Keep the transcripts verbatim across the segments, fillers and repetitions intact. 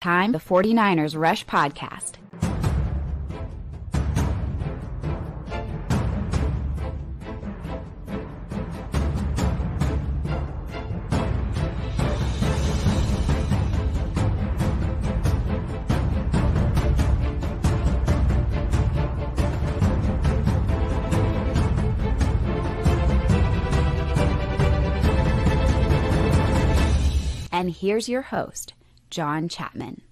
Time, the forty-niners Rush Podcast. And here's your host, John Chapman.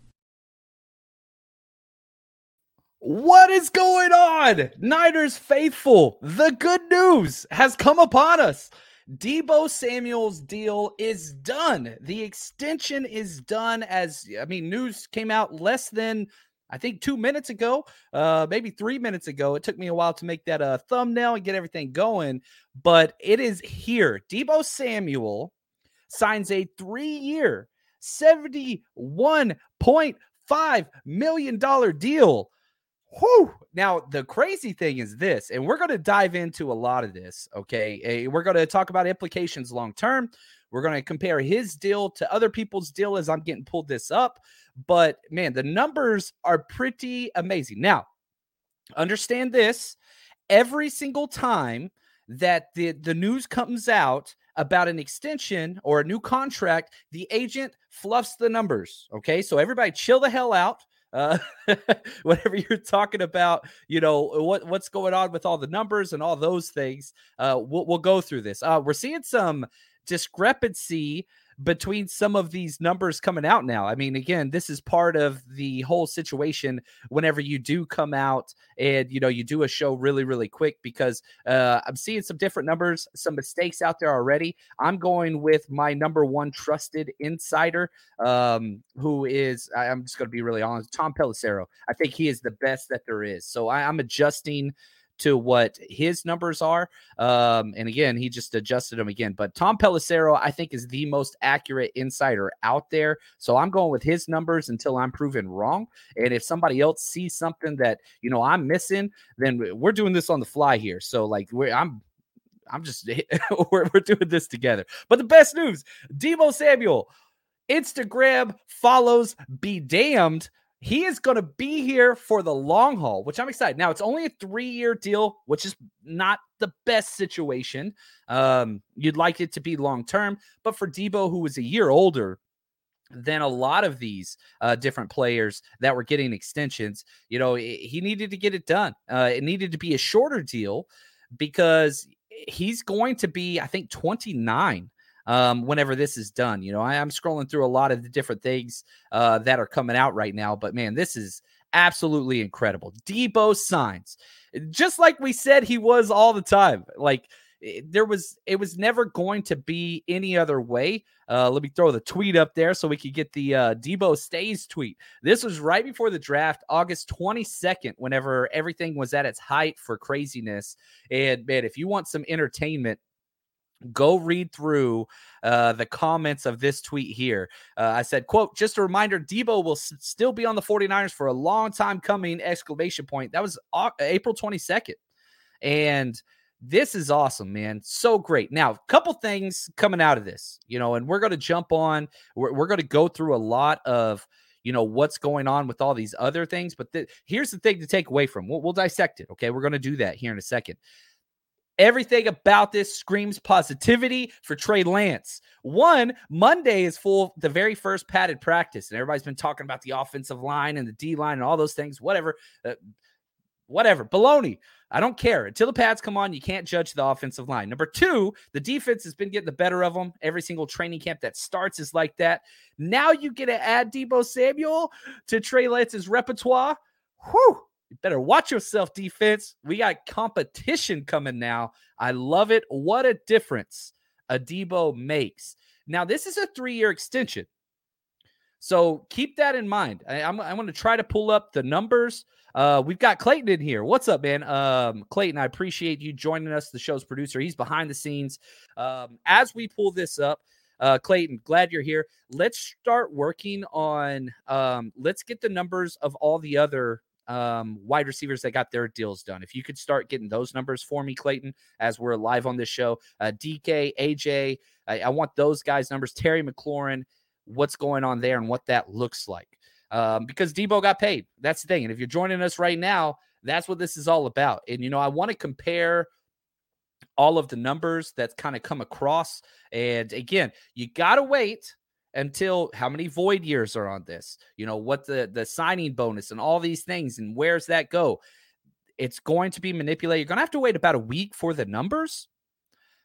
What is going on, Niners faithful? The good news has come upon us. Deebo Samuel's deal is done. The extension is done. As I mean, news came out less than, I think, two minutes ago, uh, maybe three minutes ago. It took me a while to make that uh, thumbnail and get everything going, but it is here. Deebo Samuel signs a three-year, seventy-one point five million dollars deal. Whew. Now, the crazy thing is this, and we're going to dive into a lot of this, okay? We're going to talk about implications long-term. We're going to compare his deal to other people's deal as I'm getting pulled this up. But, man, the numbers are pretty amazing. Now, understand this. Every single time that the, the news comes out about an extension or a new contract, the agent fluffs the numbers, okay? So everybody chill the hell out. Uh, whatever you're talking about, you know, what, what's going on with all the numbers and all those things, uh, we'll, we'll go through this. Uh, we're seeing some discrepancy between some of these numbers coming out now. I mean, again, this is part of the whole situation whenever you do come out and, you know, you do a show really, really quick, because uh, I'm seeing some different numbers, some mistakes out there already. I'm going with my number one trusted insider, um, who is, I, I'm just going to be really honest, Tom Pelissero. I think he is the best that there is. So I, I'm adjusting to what his numbers are. Um, and again, he just adjusted them again. But Tom Pelissero, I think, is the most accurate insider out there. So I'm going with his numbers until I'm proven wrong. And if somebody else sees something that, you know, I'm missing, then we're doing this on the fly here. So like we're, I'm, I'm just, we're, we're doing this together. But the best news, Deebo Samuel, Instagram follows be damned. He is going to be here for the long haul, which I'm excited. Now, it's only a three-year deal, which is not the best situation. Um, you'd like it to be long-term. But for Deebo, who is a year older than a lot of these uh, different players that were getting extensions, you know, he needed to get it done. Uh, it needed to be a shorter deal because he's going to be, I think, twenty-nine. Um, whenever this is done, you know, I, I'm scrolling through a lot of the different things uh, that are coming out right now, but man, this is absolutely incredible. Deebo signs just like we said he was all the time. Like it, there was, it was never going to be any other way. Uh, let me throw the tweet up there so we could get the uh, Deebo stays tweet. This was right before the draft, August twenty-second, whenever everything was at its height for craziness. And man, if you want some entertainment, go read through uh, the comments of this tweet here. Uh, I said, quote, just a reminder, Deebo will s- still be on the forty-niners for a long time coming, exclamation point. That was uh, April twenty-second. And this is awesome, man. So great. Now, a couple things coming out of this, you know, and we're going to jump on. We're, we're going to go through a lot of, you know, what's going on with all these other things. But th- here's the thing to take away from. We'll, we'll dissect it, okay? We're going to do that here in a second. Everything about this screams positivity for Trey Lance. One, Monday is full, the very first padded practice, and everybody's been talking about the offensive line and the D line and all those things, whatever, uh, whatever, baloney. I don't care. Until the pads come on, you can't judge the offensive line. Number two, the defense has been getting the better of them. Every single training camp that starts is like that. Now you get to add Deebo Samuel to Trey Lance's repertoire. Whew. You better watch yourself, defense. We got competition coming now. I love it. What a difference a Deebo makes. Now, this is a three-year extension. So keep that in mind. I, I'm, I'm going to try to pull up the numbers. Uh, we've got Clayton in here. What's up, man? Um, Clayton, I appreciate you joining us, the show's producer. He's behind the scenes. Um, as we pull this up, uh, Clayton, glad you're here. Let's start working on um, – let's get the numbers of all the other um, wide receivers that got their deals done. If you could start getting those numbers for me, Clayton, as we're live on this show. Uh, D K, A J, I, I want those guys' numbers. Terry McLaurin, what's going on there and what that looks like. Um, because Deebo got paid. That's the thing. And if you're joining us right now, that's what this is all about. And, you know, I want to compare all of the numbers that's kind of come across. And again, you got to wait until how many void years are on this, you know, what the, the signing bonus and all these things and where's that go? It's going to be manipulated. You're going to have to wait about a week for the numbers,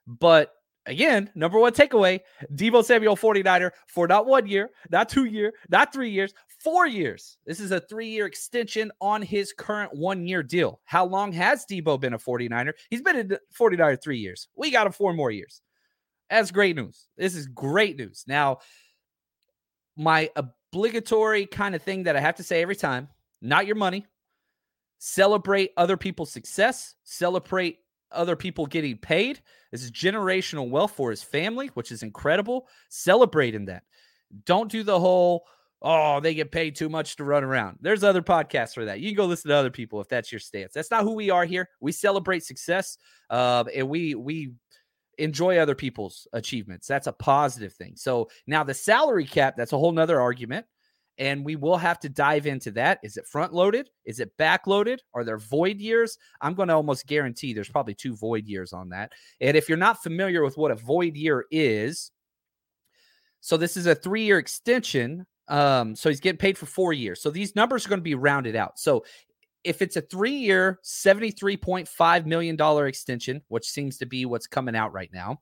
but again, number one takeaway, Deebo Samuel forty-niner for not one year, not two year, not three years, four years. This is a three-year extension on his current one-year deal. How long has Deebo been a forty-niner? He's been a forty-niner three years. We got him four more years. That's great news. This is great news. Now, my obligatory kind of thing that I have to say every time, not your money, celebrate other people's success, celebrate other people getting paid. This is generational wealth for his family, which is incredible. Celebrating that. Don't do the whole, oh, they get paid too much to run around. There's other podcasts for that. You can go listen to other people if that's your stance. That's not who we are here. We celebrate success, uh, and we we enjoy other people's achievements. That's a positive thing. So now the salary cap, that's a whole nother argument, and we will have to dive into that. Is it front-loaded? Is it back-loaded? Are there void years? I'm going to almost guarantee there's probably two void years on that. And if you're not familiar with what a void year is, so this is a three-year extension. Um, so he's getting paid for four years. So these numbers are going to be rounded out. So if it's a three-year, seventy-three point five million dollars extension, which seems to be what's coming out right now,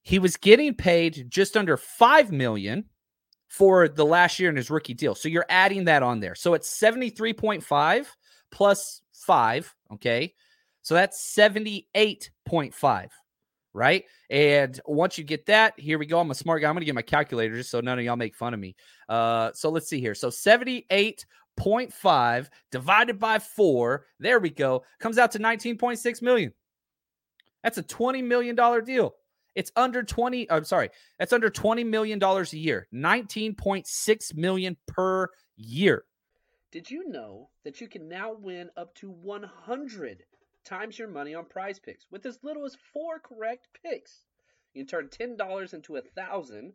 he was getting paid just under five million dollars for the last year in his rookie deal. So you're adding that on there. So it's seventy-three point five plus five, okay? So that's seventy-eight point five, right? And once you get that, here we go. I'm a smart guy. I'm going to get my calculator just so none of y'all make fun of me. Uh, so let's see here. So seventy-eight point five divided by four, there we go, comes out to nineteen point six million dollars. That's a twenty million dollars deal. It's under twenty. I'm sorry. That's under twenty million dollars a year. nineteen point six million dollars per year. Did you know that you can now win up to one hundred times your money on Prize Picks with as little as four correct picks? You can turn ten dollars into one thousand dollars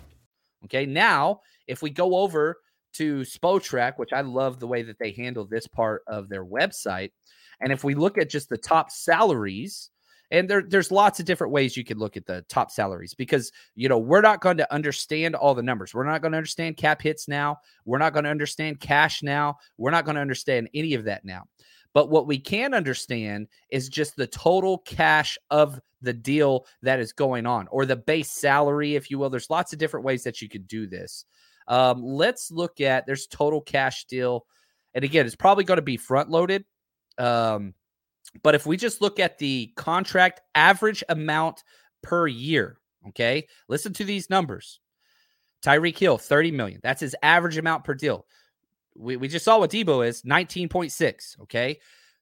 Okay, now if we go over to Spotrac, which I love the way that they handle this part of their website, and if we look at just the top salaries, and there, there's lots of different ways you could look at the top salaries because, you know, we're not going to understand all the numbers. We're not going to understand cap hits now. We're not going to understand cash now. We're not going to understand any of that now. But what we can understand is just the total cash of the deal that is going on, or the base salary, if you will. There's lots of different ways that you could do this. Um, let's look at, there's total cash deal. And again, it's probably going to be front-loaded. Um, but if we just look at the contract average amount per year, okay, listen to these numbers. Tyreek Hill, thirty million dollars. That's his average amount per deal. We we just saw what Deebo is, nineteen point six, okay?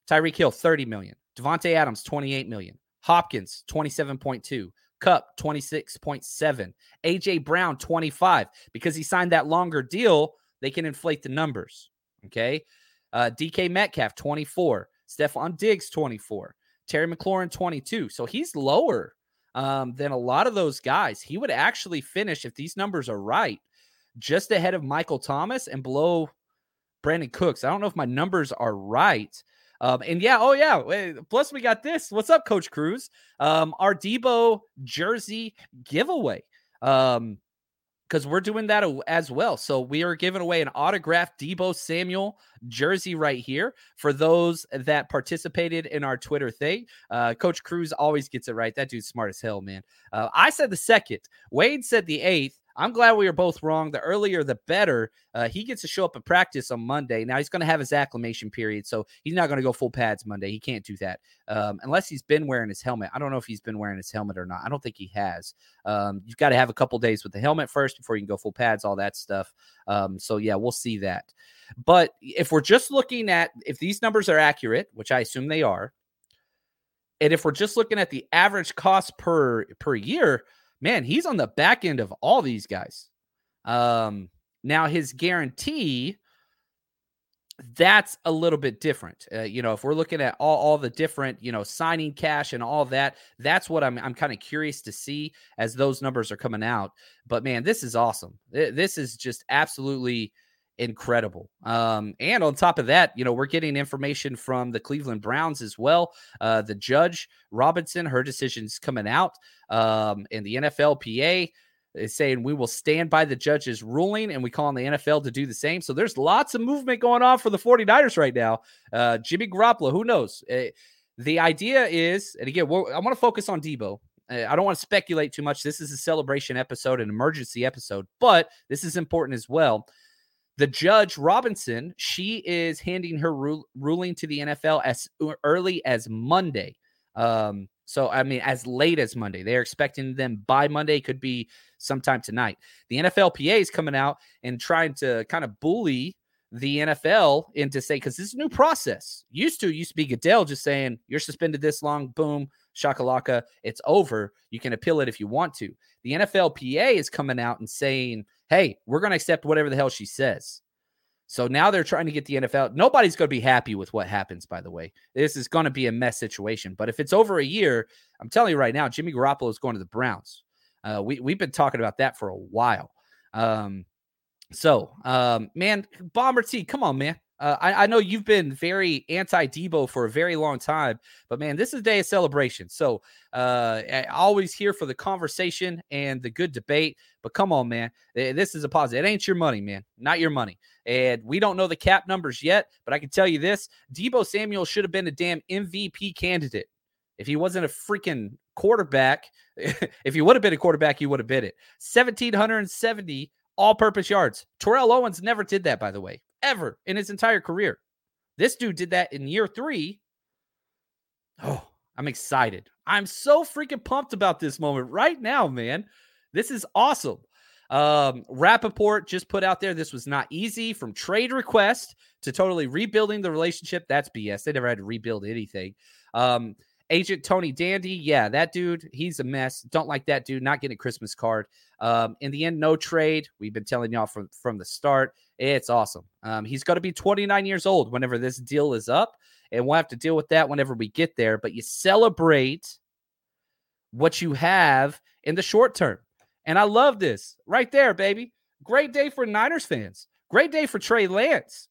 Tyreek Hill, thirty million dollars. Devontae Adams, twenty-eight million dollars. Hopkins, twenty-seven point two. Cup, twenty-six point seven. A J. Brown, twenty-five. Because he signed that longer deal, they can inflate the numbers, okay? Uh, D K. Metcalf, twenty-four. Stephon Diggs, twenty-four. Terry McLaurin, twenty-two. So he's lower um, than a lot of those guys. He would actually finish, if these numbers are right, just ahead of Michael Thomas and below Brandon Cooks. I don't know if my numbers are right. Um, and yeah, oh yeah, plus we got this. What's up, Coach Cruz? Um, our Deebo jersey giveaway. Um, because we're doing that as well. So we are giving away an autographed Deebo Samuel jersey right here for those that participated in our Twitter thing. Uh, Coach Cruz always gets it right. That dude's smart as hell, man. Uh, I said the second. Wade said the eighth. I'm glad we were both wrong. The earlier, the better. Uh, he gets to show up at practice on Monday. Now, he's going to have his acclimation period, so he's not going to go full pads Monday. He can't do that um, unless he's been wearing his helmet. I don't know if he's been wearing his helmet or not. I don't think he has. Um, you've got to have a couple days with the helmet first before you can go full pads, all that stuff. Um, so, yeah, we'll see that. But if we're just looking at – if these numbers are accurate, which I assume they are, and if we're just looking at the average cost per per year – man, he's on the back end of all these guys. Um, now, his guarantee, that's a little bit different. Uh, you know, if we're looking at all, all the different, you know, signing cash and all that, that's what I'm I'm kind of curious to see as those numbers are coming out. But, man, this is awesome. This is just absolutely incredible. Um, and on top of that, you know, we're getting information from the Cleveland Browns as well. Uh, the Judge Robinson, her decision's coming out. Um, and the N F L P A is saying we will stand by the judge's ruling, and we call on the N F L to do the same. So there's lots of movement going on for the 49ers right now. Uh, Jimmy Garoppolo, who knows? Uh, the idea is, and again, we're, I want to focus on Deebo. I don't want to speculate too much. This is a celebration episode, an emergency episode, but this is important as well. The Judge Robinson, she is handing her ru- ruling to the N F L as early as Monday. Um, so, I mean, as late as Monday. They're expecting them by Monday. Could be sometime tonight. The N F L P A is coming out and trying to kind of bully the N F L into say, because this is a new process. Used to, used to be Goodell just saying, you're suspended this long, boom, shakalaka, it's over. You can appeal it if you want to. The N F L P A is coming out and saying, hey, we're going to accept whatever the hell she says. So now they're trying to get the N F L. Nobody's going to be happy with what happens, by the way. This is going to be a mess situation. But if it's over a year, I'm telling you right now, Jimmy Garoppolo is going to the Browns. Uh, we, we've been talking about that for a while. Um, so, um, man, Bomber T, come on, man. Uh, I, I know you've been very anti-Deebo for a very long time, but, man, this is a day of celebration. So uh, I always here for the conversation and the good debate, but come on, man. This is a positive. It ain't your money, man. Not your money. And we don't know the cap numbers yet, but I can tell you this. Deebo Samuel should have been a damn M V P candidate. If he wasn't a freaking quarterback, if he would have been a quarterback, you would have been it. one thousand seven hundred seventy all-purpose yards. Terrell Owens never did that, by the way. Ever in his entire career. This dude did that in year three. Oh, I'm excited. I'm so freaking pumped about this moment right now, man. This is awesome. Um, Rappaport just put out there, this was not easy, from trade request to totally rebuilding the relationship. That's B S. They never had to rebuild anything. Um, Agent Tony Dandy, yeah, that dude, he's a mess. Don't like that dude, not getting a Christmas card. Um, in the end, no trade. We've been telling y'all from, from the start. It's awesome. Um, he's going to be twenty-nine years old whenever this deal is up, and we'll have to deal with that whenever we get there. But you celebrate what you have in the short term. And I love this. Right there, baby. Great day for Niners fans. Great day for Trey Lance.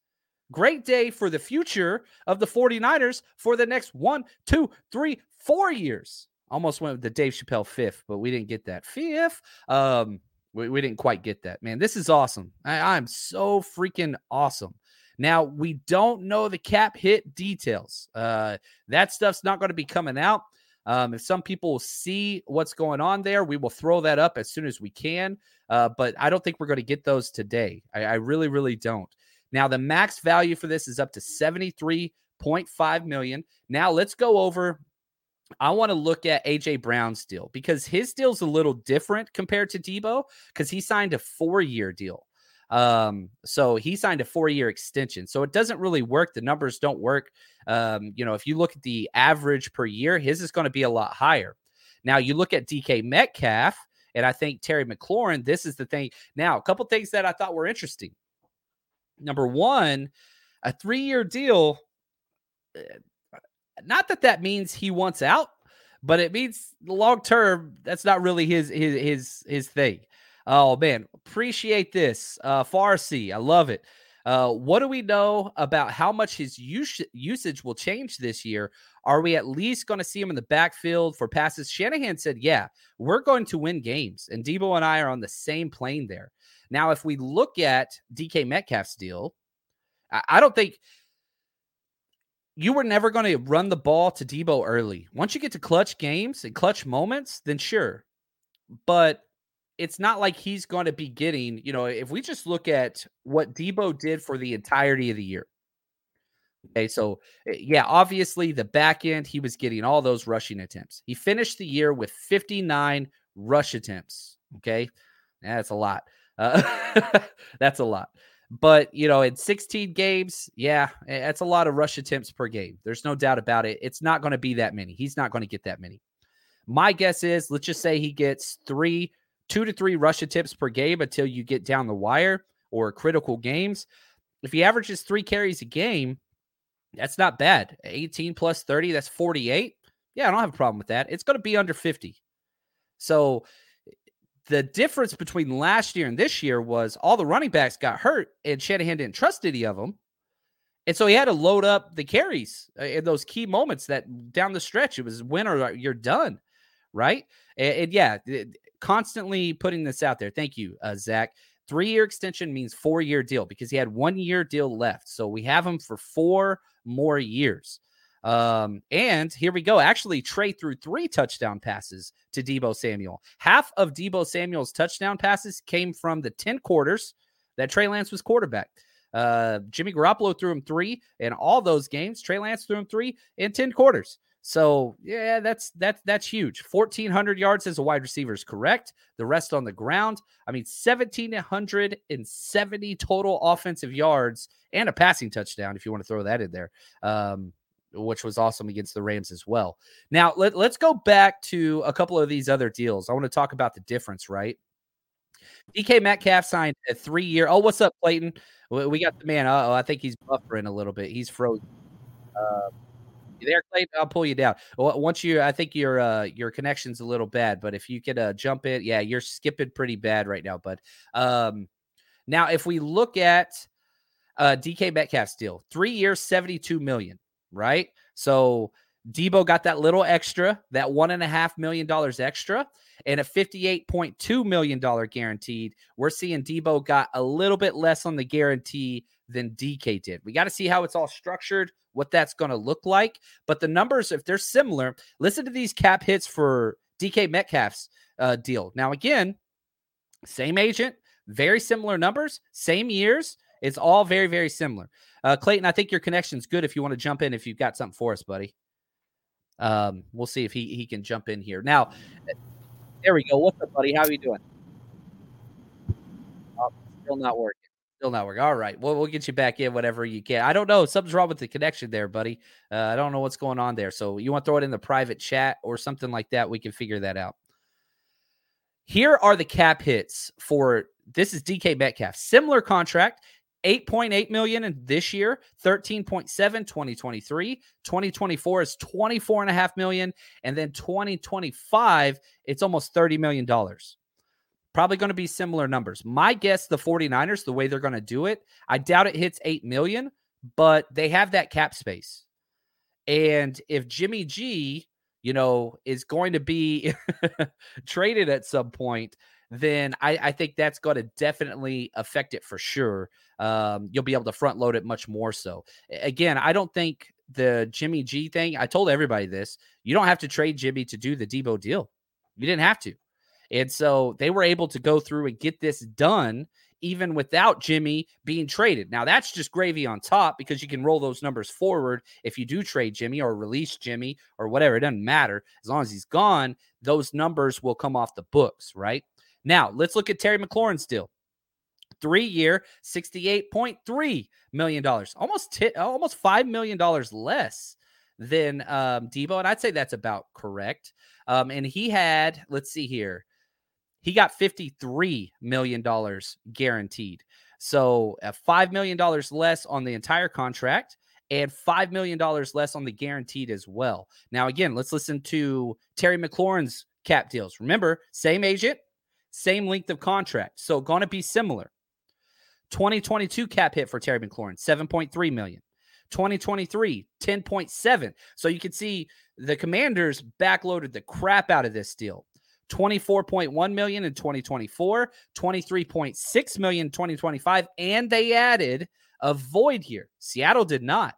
Great day for the future of the 49ers for the next one, two, three, four years. Almost went with the Dave Chappelle fifth, but we didn't get that fifth. Um, we, we didn't quite get that, man. This is awesome. I, I'm so freaking awesome. Now, we don't know the cap hit details. Uh, that stuff's not going to be coming out. Um, if some people see what's going on there, we will throw that up as soon as we can. Uh, but I don't think we're going to get those today. I, I really, really don't. Now, the max value for this is up to seventy-three point five million dollars. Now, let's go over. I want to look at A J. Brown's deal because his deal's a little different compared to Deebo because he signed a four-year deal. Um, so he signed a four-year extension. So it doesn't really work. The numbers don't work. Um, you know, if you look at the average per year, his is going to be a lot higher. Now, you look at D K. Metcalf, and I think Terry McLaurin, this is the thing. Now, a couple things that I thought were interesting. Number one, a three-year deal, not that that means he wants out, but it means long-term, that's not really his his his his thing. Oh, man, appreciate this. Uh, Farsi, I love it. Uh, what do we know about how much his us- usage will change this year? Are we at least going to see him in the backfield for passes? Shanahan said, yeah, we're going to win games. And Deebo and I are on the same plane there. Now, if we look at D K Metcalf's deal, I, I don't think you were never going to run the ball to Deebo early. Once you get to clutch games and clutch moments, then sure. But it's not like he's going to be getting, you know, if we just look at what Deebo did for the entirety of the year. Okay, so, yeah, obviously the back end, he was getting all those rushing attempts. He finished the year with fifty-nine rush attempts, okay? That's a lot. Uh, that's a lot. But, you know, in sixteen games, yeah, that's a lot of rush attempts per game. There's no doubt about it. It's not going to be that many. He's not going to get that many. My guess is, let's just say he gets three two to three rush attempts per game until you get down the wire or critical games. If he averages three carries a game, that's not bad. eighteen plus thirty, that's forty-eight. Yeah, I don't have a problem with that. It's going to be under fifty. So the difference between last year and this year was all the running backs got hurt and Shanahan didn't trust any of them. And so he had to load up the carries in those key moments that down the stretch, it was win or you're done, right? And, and yeah, it, constantly putting this out there. Thank you, uh, Zach. Three-year extension means four-year deal because he had one-year deal left. So we have him for four more years. Um, and here we go. Actually, Trey threw three touchdown passes to Deebo Samuel. Half of Deebo Samuel's touchdown passes came from the ten quarters that Trey Lance was quarterback. Uh, Jimmy Garoppolo threw him three in all those games. Trey Lance threw him three in ten quarters. So, yeah, that's that's that's huge. fourteen hundred yards as a wide receiver is correct. The rest on the ground. I mean, one thousand seven hundred seventy total offensive yards and a passing touchdown, if you want to throw that in there, um, which was awesome against the Rams as well. Now, let, let's go back to a couple of these other deals. I want to talk about the difference, right? D K Metcalf signed a three-year. Oh, what's up, Clayton? We got the man. Uh-oh, I think he's buffering a little bit. He's frozen. Uh, You there, Clayton? I'll pull you down. Once you, I think your uh, your connection's a little bad, but if you could uh, jump in, yeah, you're skipping pretty bad right now. But um, now, if we look at uh, D K Metcalf's deal, three years, seventy-two million dollars, right? So Deebo got that little extra, that one and a half million dollars extra, and a fifty-eight point two million dollars guaranteed. We're seeing Deebo got a little bit less on the guarantee than D K did. We got to see how it's all structured, what that's going to look like. But the numbers, if they're similar, listen to these cap hits for D K Metcalf's uh, deal. Now, again, same agent, very similar numbers, same years. It's all very, very similar. Uh, Clayton, I think your connection's good if you want to jump in, if you've got something for us, buddy. Um, we'll see if he, he can jump in here. Now, there we go. What's up, buddy? How are you doing? Oh, still not working. Still not working. All right. Well, we'll get you back in whenever you can. I don't know. Something's wrong with the connection there, buddy. Uh, I don't know what's going on there. So you want to throw it in the private chat or something like that. We can figure that out. Here are the cap hits for, this is D K Metcalf. Similar contract, eight point eight million dollars in this year, thirteen point seven million dollars in twenty twenty-three. twenty twenty-four is twenty-four point five million dollars. And then twenty twenty-five, it's almost thirty million dollars. Probably going to be similar numbers. My guess, the 49ers, the way they're going to do it, I doubt it hits eight million dollars, but they have that cap space. And if Jimmy G, you know, is going to be traded at some point, then I, I think that's going to definitely affect it for sure. Um, you'll be able to front load it much more so. Again, I don't think the Jimmy G thing, I told everybody this, you don't have to trade Jimmy to do the Deebo deal. You didn't have to. And so they were able to go through and get this done even without Jimmy being traded. Now, that's just gravy on top because you can roll those numbers forward if you do trade Jimmy or release Jimmy or whatever. It doesn't matter. As long as he's gone, those numbers will come off the books, right? Now, let's look at Terry McLaurin's deal. Three-year, sixty-eight point three million dollars. Almost t- almost five million dollars less than um, Deebo, and I'd say that's about correct. Um, and he had, let's see here, he got fifty-three million dollars guaranteed. So uh, five million dollars less on the entire contract and five million dollars less on the guaranteed as well. Now, again, let's listen to Terry McLaurin's cap deals. Remember, same agent, same length of contract. So going to be similar. twenty twenty-two cap hit for Terry McLaurin, seven point three million dollars. twenty twenty-three, ten point seven. So you can see the Commanders backloaded the crap out of this deal. twenty-four point one million dollars in twenty twenty-four, twenty-three point six million dollars in twenty twenty-five, and they added a void year. Seattle did not.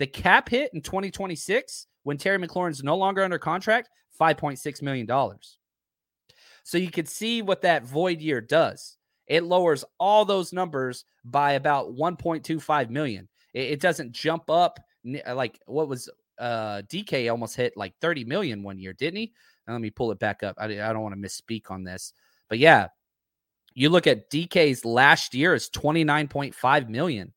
The cap hit in twenty twenty-six, when Terry McLaurin's no longer under contract, five point six million dollars. So you can see what that void year does. It lowers all those numbers by about one point two five million dollars. It doesn't jump up like what was uh, D K almost hit like thirty million dollars one year, didn't he? Now, let me pull it back up. I, I don't want to misspeak on this. But yeah, you look at D K's last year is twenty-nine point five million dollars.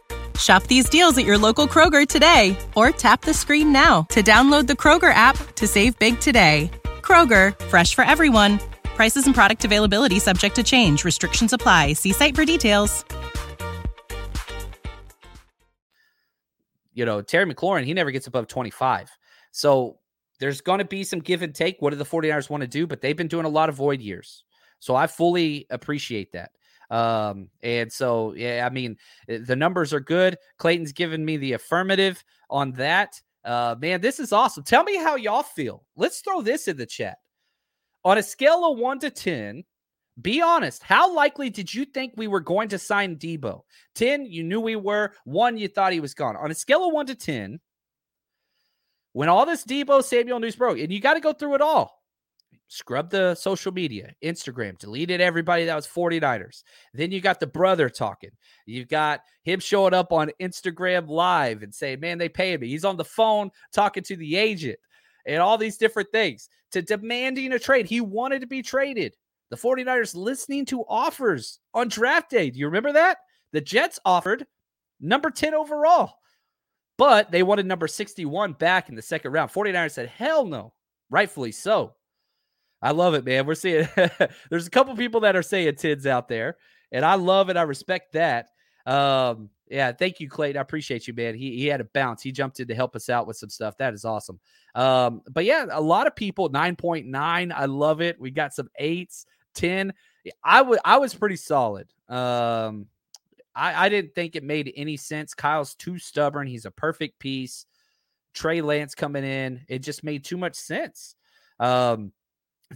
Shop these deals at your local Kroger today, or tap the screen now to download the Kroger app to save big today. Kroger, fresh for everyone. Prices and product availability subject to change. Restrictions apply. See site for details. You know, Terry McLaurin, he never gets above twenty-five. So there's going to be some give and take. What do the 49ers want to do? But they've been doing a lot of void years. So I fully appreciate that. Um, and so, yeah, I mean, the numbers are good. Clayton's giving me the affirmative on that. Uh, man, this is awesome. Tell me how y'all feel. Let's throw this in the chat. On a scale of one to ten, be honest. How likely did you think we were going to sign Deebo? ten, you knew we were. one, you thought he was gone. On a scale of one to ten, when all this Deebo Samuel news broke, and you got to go through it all. Scrub the social media, Instagram, deleted everybody that was 49ers. Then you got the brother talking. You got him showing up on Instagram Live and saying, man, they paid me. He's on the phone talking to the agent and all these different things to demanding a trade. He wanted to be traded. The 49ers listening to offers on draft day. Do you remember that? The Jets offered number ten overall, but they wanted number sixty-one back in the second round. 49ers said, hell no, rightfully so. I love it, man. We're seeing there's a couple people that are saying tens out there, and I love it. I respect that. Um, yeah, thank you, Clayton. I appreciate you, man. He he had a bounce. He jumped in to help us out with some stuff. That is awesome. Um, but yeah, a lot of people, nine point nine. I love it. We got some eights, ten. I would I was pretty solid. Um, I, I didn't think it made any sense. Kyle's too stubborn. He's a perfect piece. Trey Lance coming in. It just made too much sense. Um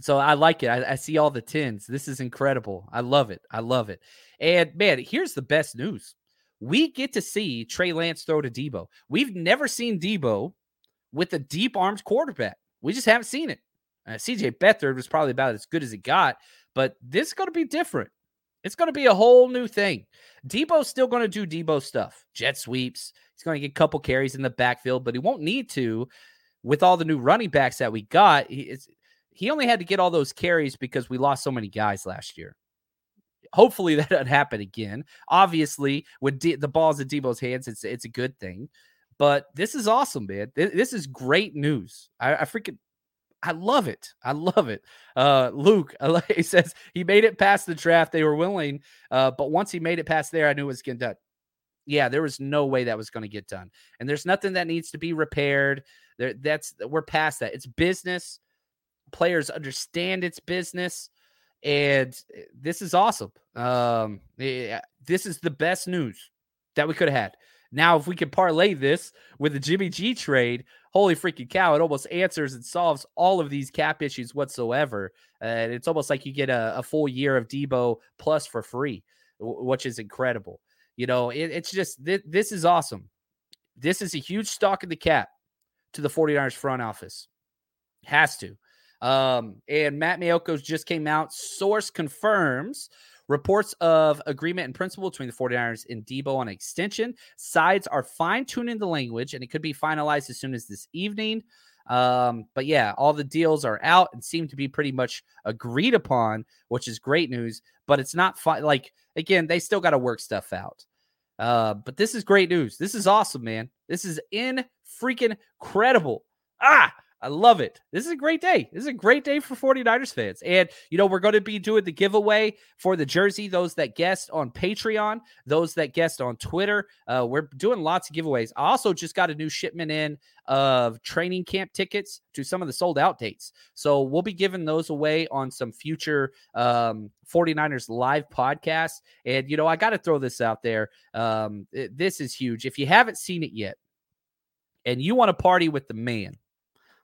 So I like it. I, I see all the tens. This is incredible. I love it. I love it. And, man, here's the best news. We get to see Trey Lance throw to Deebo. We've never seen Deebo with a deep-armed quarterback. We just haven't seen it. Uh, C J Beathard was probably about as good as it got, but this is going to be different. It's going to be a whole new thing. Deebo's still going to do Deebo stuff. Jet sweeps. He's going to get a couple carries in the backfield, but he won't need to with all the new running backs that we got. He, it's, he only had to get all those carries because we lost so many guys last year. Hopefully that doesn't happen again. Obviously, with D, the balls in Deebo's hands, it's it's a good thing. But this is awesome, man. This, this is great news. I, I freaking... I love it. I love it. Uh, Luke, he says he made it past the draft. They were willing, uh, but once he made it past there, I knew it was getting done. Yeah, there was no way that was going to get done. And there's nothing that needs to be repaired. There, that's we're past that. It's business. Players understand it's business, and this is awesome. Um, yeah, this is the best news that we could have had. Now, if we could parlay this with the Jimmy G trade, holy freaking cow, it almost answers and solves all of these cap issues whatsoever. And it's almost like you get a, a full year of Deebo plus for free, which is incredible. You know, it, it's just, th- this is awesome. This is a huge stock in the cap to the 49ers front office. Has to. Um, and Matt Mayoko's just came out. Source confirms reports of agreement in principle between the 49ers and Deebo on an extension. Sides are fine-tuning the language, and it could be finalized as soon as this evening. Um, but, yeah, all the deals are out and seem to be pretty much agreed upon, which is great news. But it's not fi- – like, again, they still got to work stuff out. Uh, but this is great news. This is awesome, man. This is in-freaking-credible. Ah! I love it. This is a great day. This is a great day for 49ers fans. And, you know, we're going to be doing the giveaway for the jersey, those that guessed on Patreon, those that guessed on Twitter. Uh, we're doing lots of giveaways. I also just got a new shipment in of training camp tickets to some of the sold out dates. So we'll be giving those away on some future um, 49ers live podcasts. And, you know, I got to throw this out there. Um, it, this is huge. If you haven't seen it yet and you want to party with the man,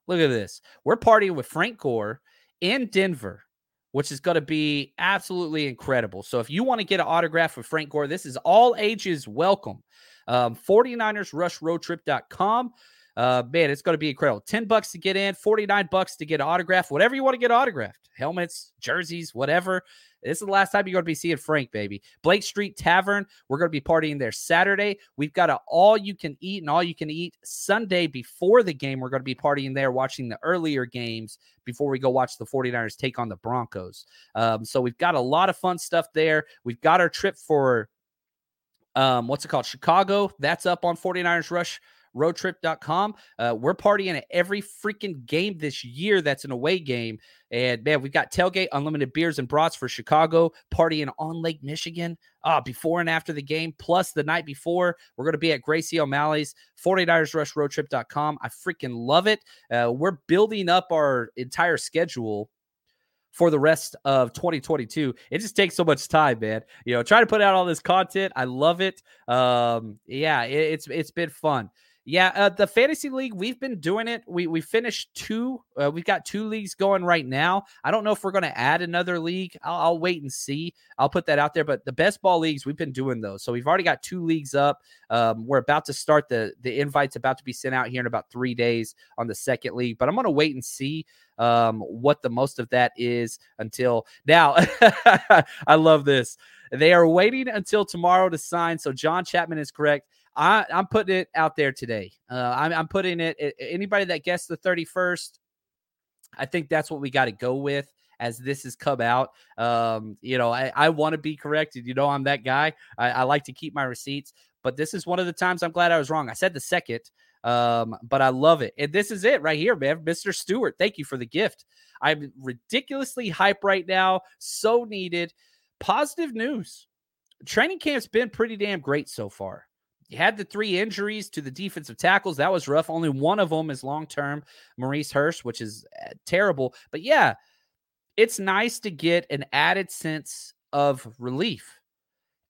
look at this. We're partying with Frank Gore in Denver, which is going to be absolutely incredible. So if you want to get an autograph with Frank Gore, this is all ages welcome. Um, 49ersrushroadtrip dot com. Uh, man, it's going to be incredible. ten bucks to get in, forty-nine bucks to get an autograph, whatever you want to get autographed. Helmets, jerseys, whatever. This is the last time you're going to be seeing Frank, baby. Blake Street Tavern, we're going to be partying there Saturday. We've got an all-you-can-eat and all-you-can-eat Sunday before the game. We're going to be partying there, watching the earlier games before we go watch the 49ers take on the Broncos. Um, so we've got a lot of fun stuff there. We've got our trip for, um, what's it called, Chicago. That's up on 49ers Rush. road trip dot com. Uh, we're partying at every freaking game this year that's an away game. And, man, we've got tailgate, unlimited beers and brats for Chicago, partying on Lake Michigan uh, before and after the game, plus the night before. We're going to be at Gracie O'Malley's, 49ersrushroadtrip dot com. I freaking love it. Uh, we're building up our entire schedule for the rest of twenty twenty-two. It just takes so much time, man. You know, trying to put out all this content. I love it. Um, yeah, it, it's it's been fun. Yeah, uh, the fantasy league, we've been doing it. We we finished two. Uh, we've got two leagues going right now. I don't know if we're going to add another league. I'll, I'll wait and see. I'll put that out there. But the best ball leagues, we've been doing those. So we've already got two leagues up. Um, we're about to start the the invites about to be sent out here in about three days on the second league. But I'm going to wait and see um, what the most of that is until now. I love this. They are waiting until tomorrow to sign. So John Chapman is correct. I, I'm putting it out there today. Uh, I'm, I'm putting it. Anybody that guessed the thirty-first, I think that's what we got to go with as this has come out. Um, you know, I, I want to be corrected. You know, I'm that guy. I, I like to keep my receipts, but this is one of the times I'm glad I was wrong. I said the second, um, but I love it. And this is it right here, man. Mister Stewart, thank you for the gift. I'm ridiculously hype right now. So needed. Positive news. Training camp's been pretty damn great so far. You had the three injuries to the defensive tackles. That was rough. Only one of them is long-term, Maurice Hurst, which is terrible. But, yeah, it's nice to get an added sense of relief.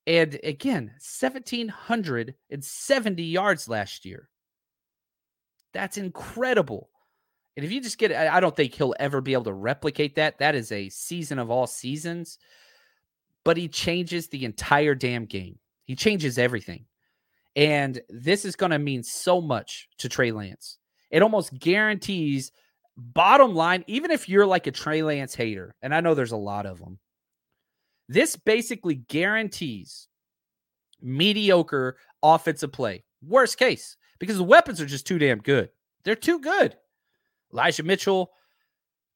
And, again, one thousand seven hundred seventy yards last year. That's incredible. And if you just get – I don't think he'll ever be able to replicate that. That is a season of all seasons. But he changes the entire damn game. He changes everything. And this is going to mean so much to Trey Lance. It almost guarantees, bottom line, even if you're like a Trey Lance hater, and I know there's a lot of them, This basically guarantees mediocre offensive play. Worst case, because the weapons are just too damn good. They're too good. Elijah Mitchell,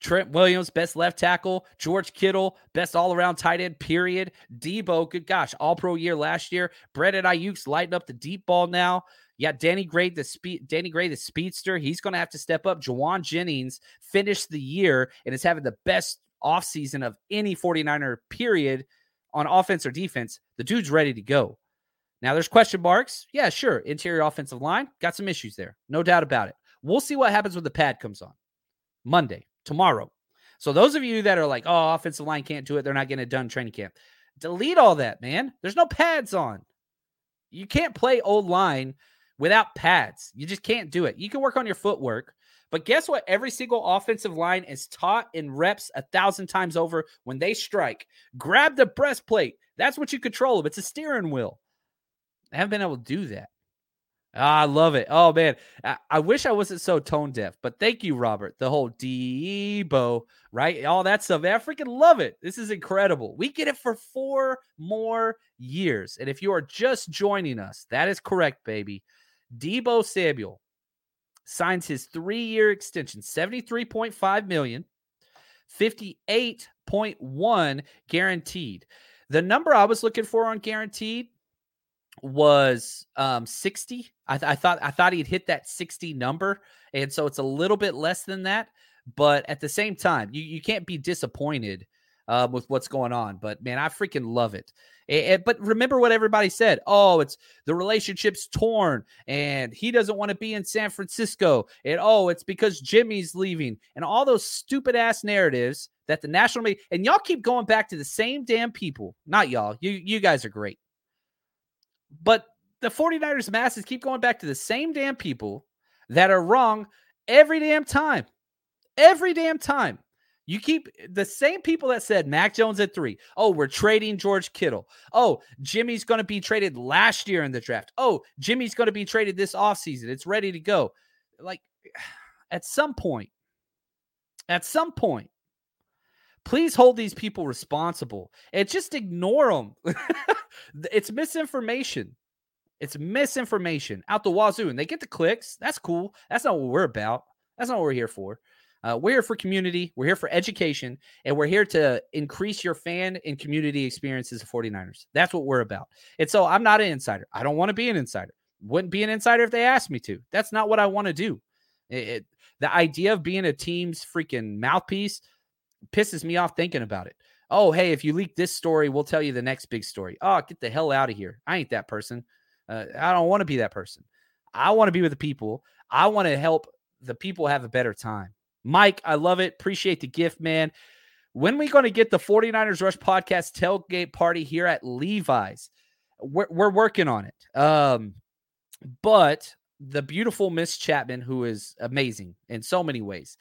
Trent Williams, best left tackle. George Kittle, best all-around tight end, period. Deebo, good gosh, all-pro year last year. Brandon Ayuk's lighting up the deep ball now. Yeah, Danny Gray, the speed, Danny Gray, the speedster. He's going to have to step up. Juwan Jennings finished the year and is having the best offseason of any forty-niner period on offense or defense. The dude's ready to go. Now, there's question marks. Yeah, sure. Interior offensive line. Got some issues there. No doubt about it. We'll see what happens when the pad comes on Monday, tomorrow. So those of you that are like, oh, offensive line can't do it, they're not getting it done training camp. Delete all that, man. There's no pads on. You can't play old line without pads. You just can't do it. You can work on your footwork, but guess what? Every single offensive line is taught in reps a thousand times over. When they strike, grab the breastplate. That's what you control of. It's a steering wheel. I haven't been able to do that. Ah, I love it. Oh, man. I, I wish I wasn't so tone deaf, but thank you, Robert. The whole Deebo, right? All that stuff. I freaking love it. This is incredible. We get it for four more years. And if you are just joining us, that is correct, baby. Deebo Samuel signs his three-year extension, seventy-three point five million dollars, fifty-eight point one guaranteed. The number I was looking for on guaranteed was um, sixty. I, th- I thought I thought he'd hit that sixty number, and so it's a little bit less than that. But at the same time, you, you can't be disappointed uh, with what's going on. But, man, I freaking love it. And, and, but remember what everybody said. Oh, it's the relationship's torn, and he doesn't want to be in San Francisco. And, oh, it's because Jimmy's leaving. And all those stupid-ass narratives that the national media – and y'all keep going back to the same damn people. Not y'all. You You guys are great. But the forty-niners masses keep going back to the same damn people that are wrong every damn time. Every damn time. You keep the same people that said Mac Jones at three. Oh, we're trading George Kittle. Oh, Jimmy's going to be traded last year in the draft. Oh, Jimmy's going to be traded this offseason. It's ready to go. Like, at some point, at some point, please hold these people responsible and just ignore them. It's misinformation. It's misinformation out the wazoo. And they get the clicks. That's cool. That's not what we're about. That's not what we're here for. Uh, we're here for community. We're here for education. And we're here to increase your fan and community experiences of forty-niners. That's what we're about. And so I'm not an insider. I don't want to be an insider. Wouldn't be an insider if they asked me to. That's not what I want to do. It, it, the idea of being a team's freaking mouthpiece pisses me off thinking about it. Oh, hey, if you leak this story, we'll tell you the next big story. Oh, get the hell out of here. I ain't that person. Uh, I don't want to be that person. I want to be with the people. I want to help the people have a better time. Mike, I love it. Appreciate the gift, man. When we going to get the forty-niners Rush podcast tailgate party here at Levi's? We're, we're working on it. Um, but the beautiful Miss Chapman, who is amazing in so many ways,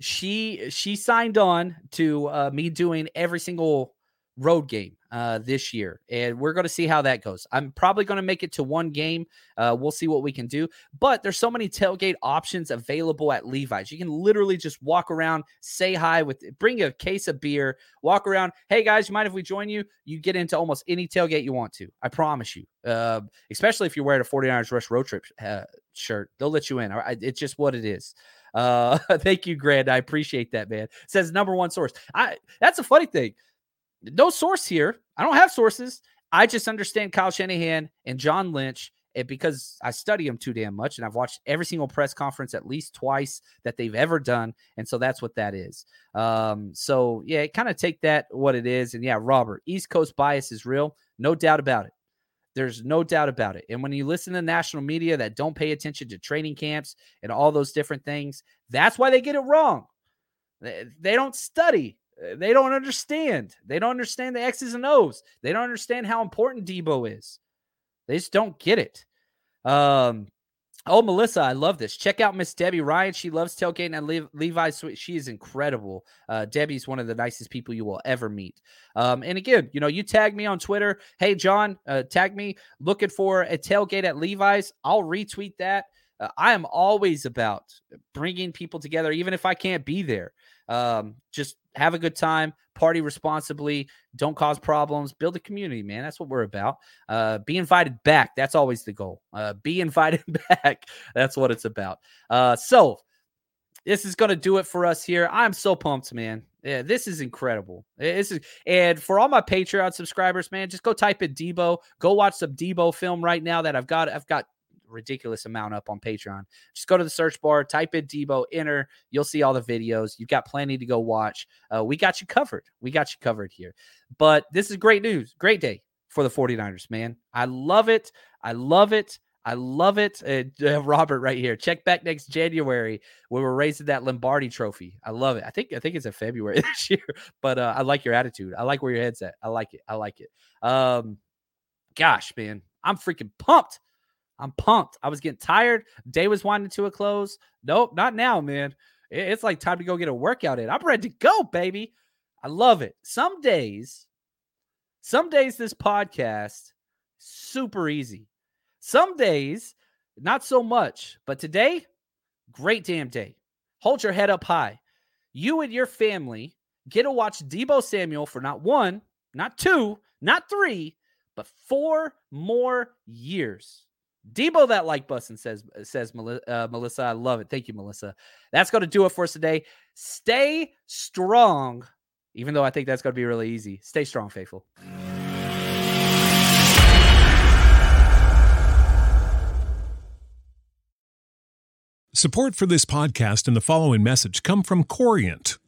She she signed on to uh, me doing every single road game uh, this year, and we're going to see how that goes. I'm probably going to make it to one game. Uh, we'll see what we can do. But there's so many tailgate options available at Levi's. You can literally just walk around, say hi, with bring a case of beer, walk around. Hey, guys, you mind if we join you? You get into almost any tailgate you want to. I promise you, uh, especially if you're wearing a forty-niners Rush Road Trip uh, shirt. They'll let you in. I, it's just what it is. Uh, thank you, Grant. I appreciate that, man. It says number one source. I, that's a funny thing. No source here. I don't have sources. I just understand Kyle Shanahan and John Lynch, and because I study them too damn much, and I've watched every single press conference at least twice that they've ever done, and so that's what that is. Um, so, yeah, kind of take that what it is, and yeah, Robert, East Coast bias is real. No doubt about it. There's no doubt about it. And when you listen to national media that don't pay attention to training camps and all those different things, that's why they get it wrong. They, they don't study. They don't understand. They don't understand the X's and O's. They don't understand how important Deebo is. They just don't get it. Um, oh, Melissa, I love this. Check out Miss Debbie Ryan. She loves tailgating at Le- Levi's Suite. She is incredible. Uh, Debbie's one of the nicest people you will ever meet. Um, and again, you know, you tag me on Twitter. Hey, John, uh, tag me. Looking for a tailgate at Levi's. I'll retweet that. Uh, I am always about bringing people together, even if I can't be there. Um, just have a good time, party responsibly, don't cause problems, build a community, man. That's what we're about. Uh, be invited back. That's always the goal. Uh, be invited back. That's what it's about. Uh, so this is going to do it for us here. I'm so pumped, man. Yeah, this is incredible. This is, and for all my Patreon subscribers, man, just go type in Deebo. Go watch some Deebo film right now that I've got. I've got a ridiculous amount up on Patreon. Just go to the search bar, type in Deebo, enter. You'll see all the videos. You've got plenty to go watch. Uh, we got you covered. We got you covered here. But this is great news. Great day for the 49ers, man. I love it. I love it. I love it. Uh, Robert right here. Check back next January when we're raising that Lombardi trophy. I love it. I think I think it's in February this year, but uh, I like your attitude. I like where your head's at. I like it. I like it. Um, gosh, man, I'm freaking pumped. I'm pumped. I was getting tired. Day was winding to a close. Nope, not now, man. It's like time to go get a workout in. I'm ready to go, baby. I love it. Some days, some days this podcast, super easy. Some days, not so much. But today, great damn day. Hold your head up high. You and your family get to watch Deebo Samuel for not one, not two, not three, but four more years. Deebo that like button, says, says uh, Melissa. I love it. Thank you, Melissa. That's going to do it for us today. Stay strong, even though I think that's going to be really easy. Stay strong, faithful. Support for this podcast and the following message come from Corient.